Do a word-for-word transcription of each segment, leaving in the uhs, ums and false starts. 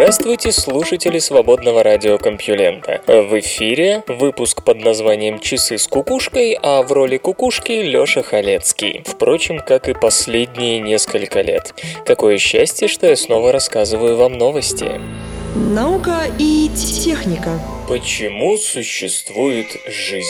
Здравствуйте, слушатели Свободного радиокомпьюлента. В эфире выпуск под названием «Часы с кукушкой», а в роли кукушки Лёша Халецкий. Впрочем, как и последние несколько лет. Какое счастье, что я снова рассказываю вам новости. Наука и техника. Почему существует жизнь?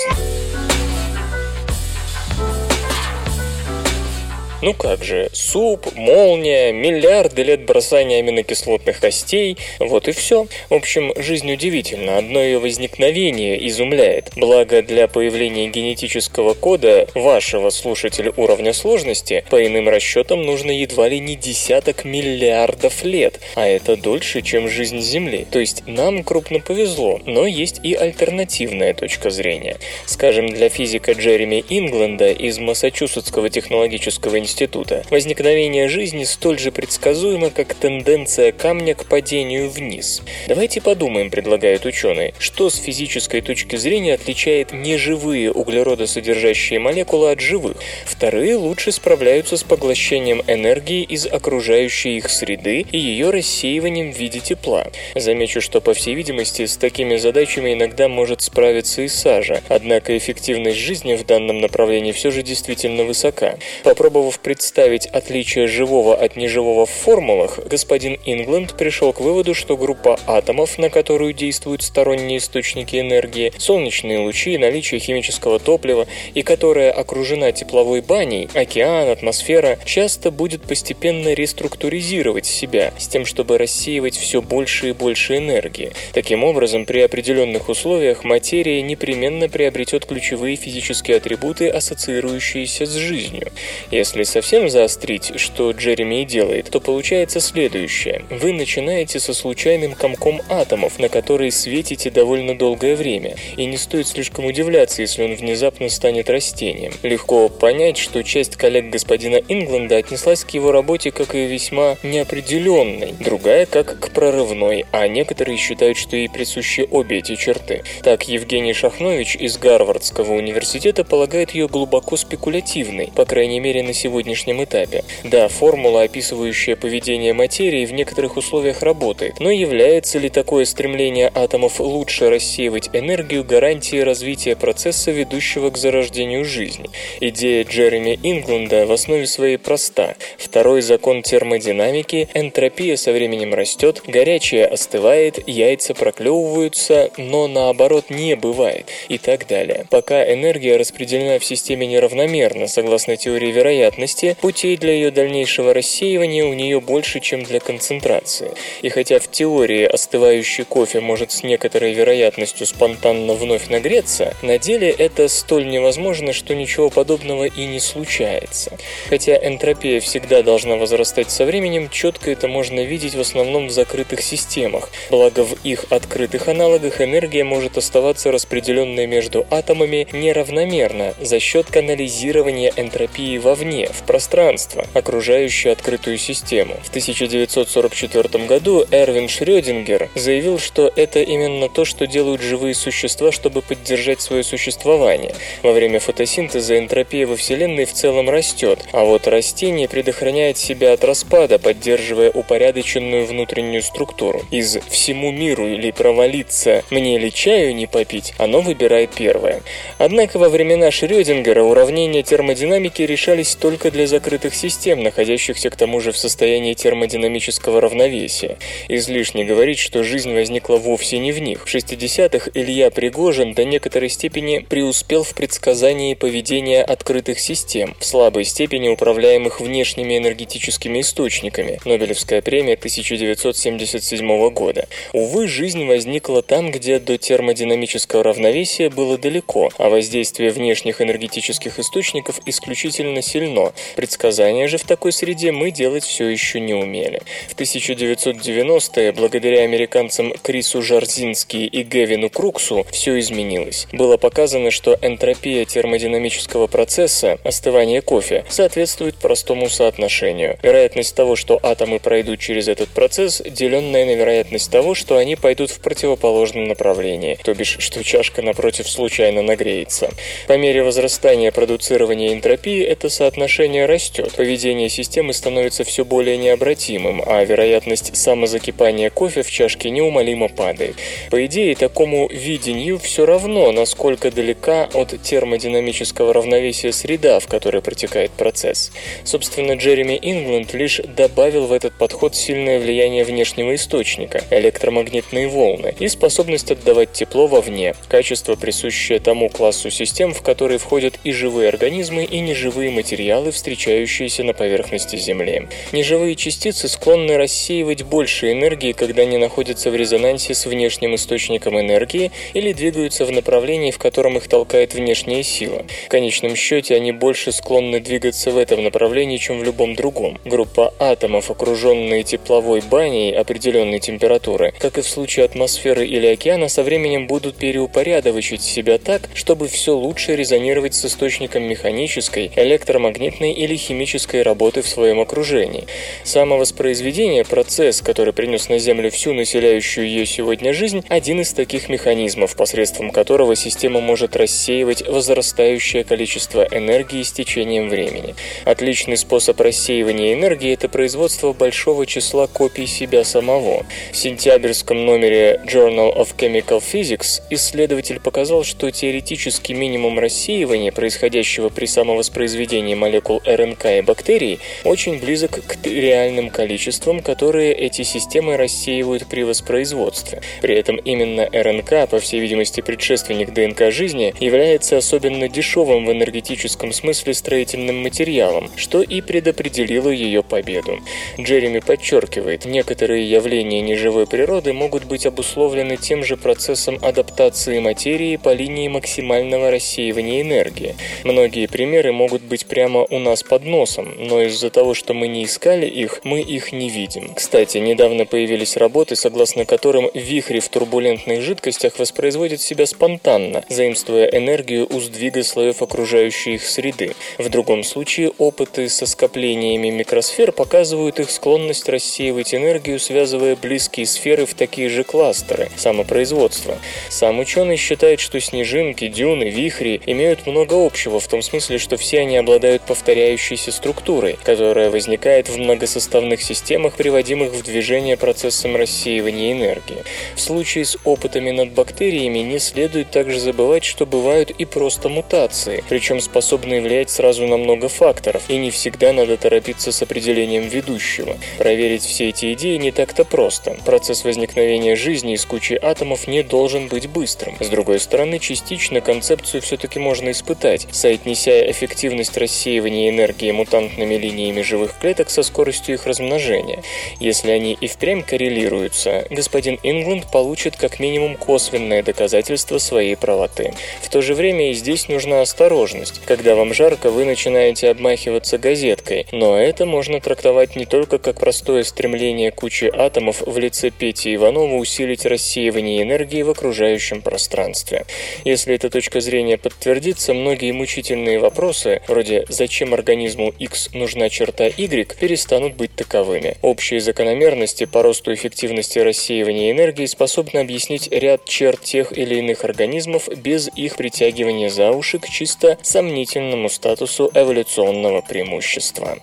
Ну как же, суп, молния, миллиарды лет бросания аминокислотных костей, вот и все. В общем, жизнь удивительна, одно ее возникновение изумляет. Благо, для появления генетического кода вашего слушателя уровня сложности, по иным расчетам, нужно едва ли не десяток миллиардов лет, а это дольше, чем жизнь Земли. То есть нам крупно повезло, но есть и альтернативная точка зрения. Скажем, для физика Джереми Ингленда из Массачусетского технологического института Института. Возникновение жизни столь же предсказуемо, как тенденция камня к падению вниз. Давайте подумаем, предлагают ученые, что с физической точки зрения отличает неживые углеродосодержащие молекулы от живых. Вторые лучше справляются с поглощением энергии из окружающей их среды и ее рассеиванием в виде тепла. Замечу, что, по всей видимости, с такими задачами иногда может справиться и сажа, однако эффективность жизни в данном направлении все же действительно высока. Попробовав представить отличие живого от неживого в формулах, господин Ингленд пришел к выводу, что группа атомов, на которую действуют сторонние источники энергии, солнечные лучи, наличие химического топлива, и которая окружена тепловой баней, океан, атмосфера, часто будет постепенно реструктуризировать себя, с тем, чтобы рассеивать все больше и больше энергии. Таким образом, при определенных условиях материя непременно приобретет ключевые физические атрибуты, ассоциирующиеся с жизнью. Если совсем заострить, что Джереми и делает, то получается следующее. Вы начинаете со случайным комком атомов, на которые светите довольно долгое время, и не стоит слишком удивляться, если он внезапно станет растением. Легко понять, что часть коллег господина Ингленда отнеслась к его работе как и весьма неопределенной, другая как к прорывной, а некоторые считают, что ей присущи обе эти черты. Так, Евгений Шахнович из Гарвардского университета полагает ее глубоко спекулятивной, по крайней мере на сегодняшнем этапе. Да, формула, описывающая поведение материи, в некоторых условиях работает, но является ли такое стремление атомов лучше рассеивать энергию гарантией развития процесса, ведущего к зарождению жизни? Идея Джереми Ингленда в основе своей проста. Второй закон термодинамики: энтропия со временем растет, горячее остывает, яйца проклевываются, но наоборот не бывает, и так далее. Пока энергия распределена в системе неравномерно, согласно теории вероятности, путей для ее дальнейшего рассеивания у нее больше, чем для концентрации. И хотя в теории остывающий кофе может с некоторой вероятностью спонтанно вновь нагреться, на деле это столь невозможно, что ничего подобного и не случается. Хотя энтропия всегда должна возрастать со временем, четко это можно видеть в основном в закрытых системах, благо в их открытых аналогах энергия может оставаться распределенной между атомами неравномерно за счет канализирования энтропии вовне, в пространство, окружающее открытую систему. В тысяча девятьсот сорок четвёртом году Эрвин Шрёдингер заявил, что это именно то, что делают живые существа, чтобы поддержать свое существование. Во время фотосинтеза энтропия во Вселенной в целом растет, а вот растение предохраняет себя от распада, поддерживая упорядоченную внутреннюю структуру. Из «всему миру» или «провалиться», «мне ли чаю не попить», оно выбирает первое. Однако во времена Шрёдингера уравнения термодинамики решались только для закрытых систем, находящихся к тому же в состоянии термодинамического равновесия. Излишне говорить, что жизнь возникла вовсе не в них. В шестидесятых Илья Пригожин до некоторой степени преуспел в предсказании поведения открытых систем, в слабой степени управляемых внешними энергетическими источниками. Нобелевская премия тысяча девятьсот семьдесят седьмого года. Увы, жизнь возникла там, где до термодинамического равновесия было далеко, а воздействие внешних энергетических источников исключительно сильно, давно. Предсказания же в такой среде мы делать все еще не умели. В тысяча девятьсот девяностые, благодаря американцам Крису Жарзински и Гевину Круксу, все изменилось. Было показано, что энтропия термодинамического процесса, остывание кофе, соответствует простому соотношению. Вероятность того, что атомы пройдут через этот процесс, деленная на вероятность того, что они пойдут в противоположном направлении, то бишь, что чашка напротив случайно нагреется. По мере возрастания продуцирования энтропии это соотношение растет, поведение системы становится все более необратимым, а вероятность самозакипания кофе в чашке неумолимо падает. По идее, такому видению все равно, насколько далека от термодинамического равновесия среда, в которой протекает процесс. Собственно, Джереми Ингленд лишь добавил в этот подход сильное влияние внешнего источника, электромагнитные волны, и способность отдавать тепло вовне, качество, присущее тому классу систем, в которые входят и живые организмы, и неживые материалы, встречающиеся на поверхности Земли. Неживые частицы склонны рассеивать больше энергии, когда они находятся в резонансе с внешним источником энергии или двигаются в направлении, в котором их толкает внешняя сила. В конечном счете, они больше склонны двигаться в этом направлении, чем в любом другом. Группа атомов, окруженные тепловой баней определенной температуры, как и в случае атмосферы или океана, со временем будут переупорядочивать себя так, чтобы все лучше резонировать с источником механической, электромагнитной или химической работы в своем окружении. Самовоспроизведение, процесс, который принес на Землю всю населяющую ее сегодня жизнь, один из таких механизмов, посредством которого система может рассеивать возрастающее количество энергии с течением времени. Отличный способ рассеивания энергии – это производство большого числа копий себя самого. В сентябрьском номере Journal of Chemical Physics исследователь показал, что теоретический минимум рассеивания, происходящего при самовоспроизведении молекул РНК и бактерий, очень близок к реальным количествам, которые эти системы рассеивают при воспроизводстве. При этом именно РНК, по всей видимости предшественник ДНК жизни, является особенно дешевым в энергетическом смысле строительным материалом, что и предопределило ее победу. Джереми подчеркивает, некоторые явления неживой природы могут быть обусловлены тем же процессом адаптации материи по линии максимального рассеивания энергии. Многие примеры могут быть прямо у нас под носом, но из-за того, что мы не искали их, мы их не видим. Кстати, недавно появились работы, согласно которым вихри в турбулентных жидкостях воспроизводят себя спонтанно, заимствуя энергию у сдвига слоев окружающей их среды. В другом случае опыты со скоплениями микросфер показывают их склонность рассеивать энергию, связывая близкие сферы в такие же кластеры – самопроизводство. Сам ученый считает, что снежинки, дюны, вихри имеют много общего, в том смысле, что все они обладают повторяющейся структурой, которая возникает в многосоставных системах, приводимых в движение процессом рассеивания энергии. В случае с опытами над бактериями не следует также забывать, что бывают и просто мутации, причем способные влиять сразу на много факторов, и не всегда надо торопиться с определением ведущего. Проверить все эти идеи не так-то просто. Процесс возникновения жизни из кучи атомов не должен быть быстрым. С другой стороны, частично концепцию все-таки можно испытать, соотнеся эффективность рассеивания энергии мутантными линиями живых клеток со скоростью их размножения. Если они и впрямь коррелируются, господин Ингленд получит как минимум косвенное доказательство своей правоты. В то же время и здесь нужна осторожность. Когда вам жарко, вы начинаете обмахиваться газеткой, но это можно трактовать не только как простое стремление кучи атомов в лице Пети Иванова усилить рассеивание энергии в окружающем пространстве. Если эта точка зрения подтвердится, многие мучительные вопросы, вроде «зачем организму X нужна черта Y», перестанут быть таковыми. Общие закономерности по росту эффективности рассеивания энергии способны объяснить ряд черт тех или иных организмов без их притягивания за уши к чисто сомнительному статусу эволюционного преимущества.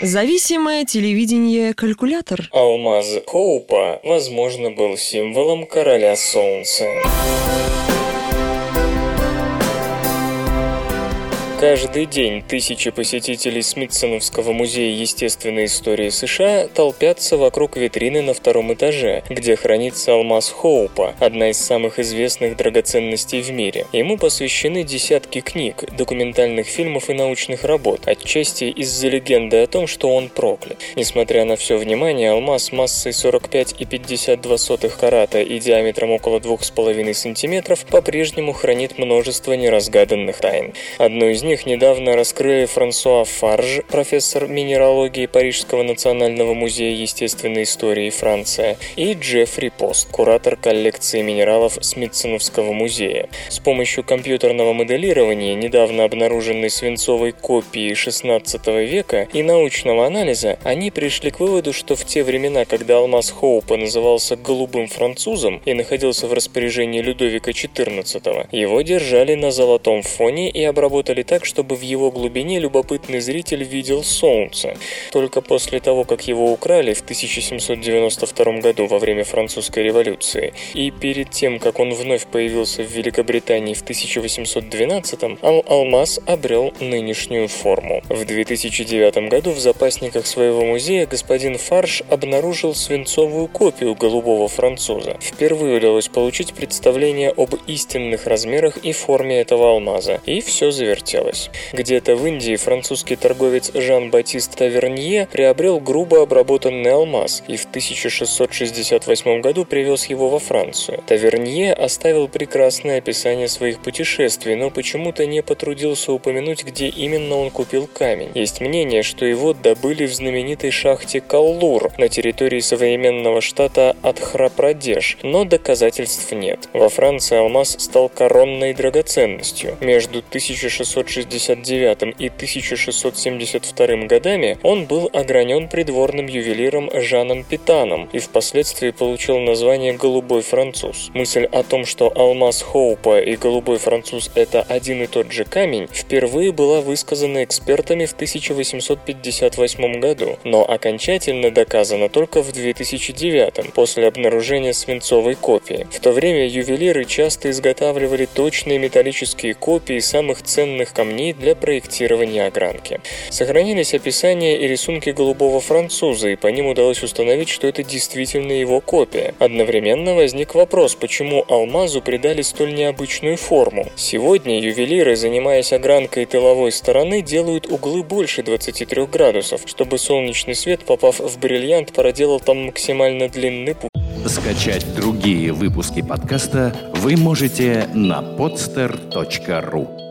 Зависимое телевидение-калькулятор. Алмаз Хоупа, возможно, был символом короля солнца. Каждый день тысячи посетителей Смитсоновского музея естественной истории США толпятся вокруг витрины на втором этаже, где хранится алмаз Хоупа, одна из самых известных драгоценностей в мире. Ему посвящены десятки книг, документальных фильмов и научных работ, отчасти из-за легенды о том, что он проклят. Несмотря на все внимание, алмаз массой сорок пять целых пятьдесят два сотых карата и диаметром около двух с половиной сантиметров по-прежнему хранит множество неразгаданных тайн. Одной из них недавно раскрыли Франсуа Фарж, профессор минералогии Парижского национального музея естественной истории Франции, и Джеффри Пост, куратор коллекции минералов Смитсоновского музея. С помощью компьютерного моделирования недавно обнаруженной свинцовой копии шестнадцатого века и научного анализа они пришли к выводу, что в те времена, когда алмаз Хоупа назывался «голубым французом» и находился в распоряжении Людовика четырнадцатого, его держали на золотом фоне и обработали так, чтобы в его глубине любопытный зритель видел солнце. Только после того, как его украли в тысяча семьсот девяносто втором году во время Французской революции и перед тем, как он вновь появился в Великобритании в тысяча восемьсот двенадцатом, ал- алмаз обрел нынешнюю форму. В две тысячи девятом году в запасниках своего музея господин Фарж обнаружил свинцовую копию голубого француза. Впервые удалось получить представление об истинных размерах и форме этого алмаза. И все завертелось. Где-то в Индии французский торговец Жан-Батист Тавернье приобрел грубо обработанный алмаз и в тысяча шестьсот шестьдесят восьмом году привез его во Францию. Тавернье оставил прекрасное описание своих путешествий, но почему-то не потрудился упомянуть, где именно он купил камень. Есть мнение, что его добыли в знаменитой шахте Каллур на территории современного штата Адхрапрадеш, но доказательств нет. Во Франции алмаз стал коронной драгоценностью. Между тысяча шестьсот шестьдесят девятым и тысяча шестьсот семьдесят вторым годами он был огранен придворным ювелиром Жаном Питаном и впоследствии получил название «голубой француз». Мысль о том, что алмаз Хоупа и голубой француз – это один и тот же камень, впервые была высказана экспертами в тысяча восемьсот пятьдесят восьмом году, но окончательно доказана только в две тысячи девятом, после обнаружения свинцовой копии. В то время ювелиры часто изготавливали точные металлические копии самых ценных камней для проектирования огранки. Сохранились описания и рисунки голубого француза, и по ним удалось установить, что это действительно его копия. Одновременно возник вопрос, почему алмазу придали столь необычную форму. Сегодня ювелиры, занимаясь огранкой тыловой стороны, делают углы больше двадцати трёх градусов, чтобы солнечный свет, попав в бриллиант, проделал там максимально длинный путь. Скачать другие выпуски подкаста вы можете на podster точка ру.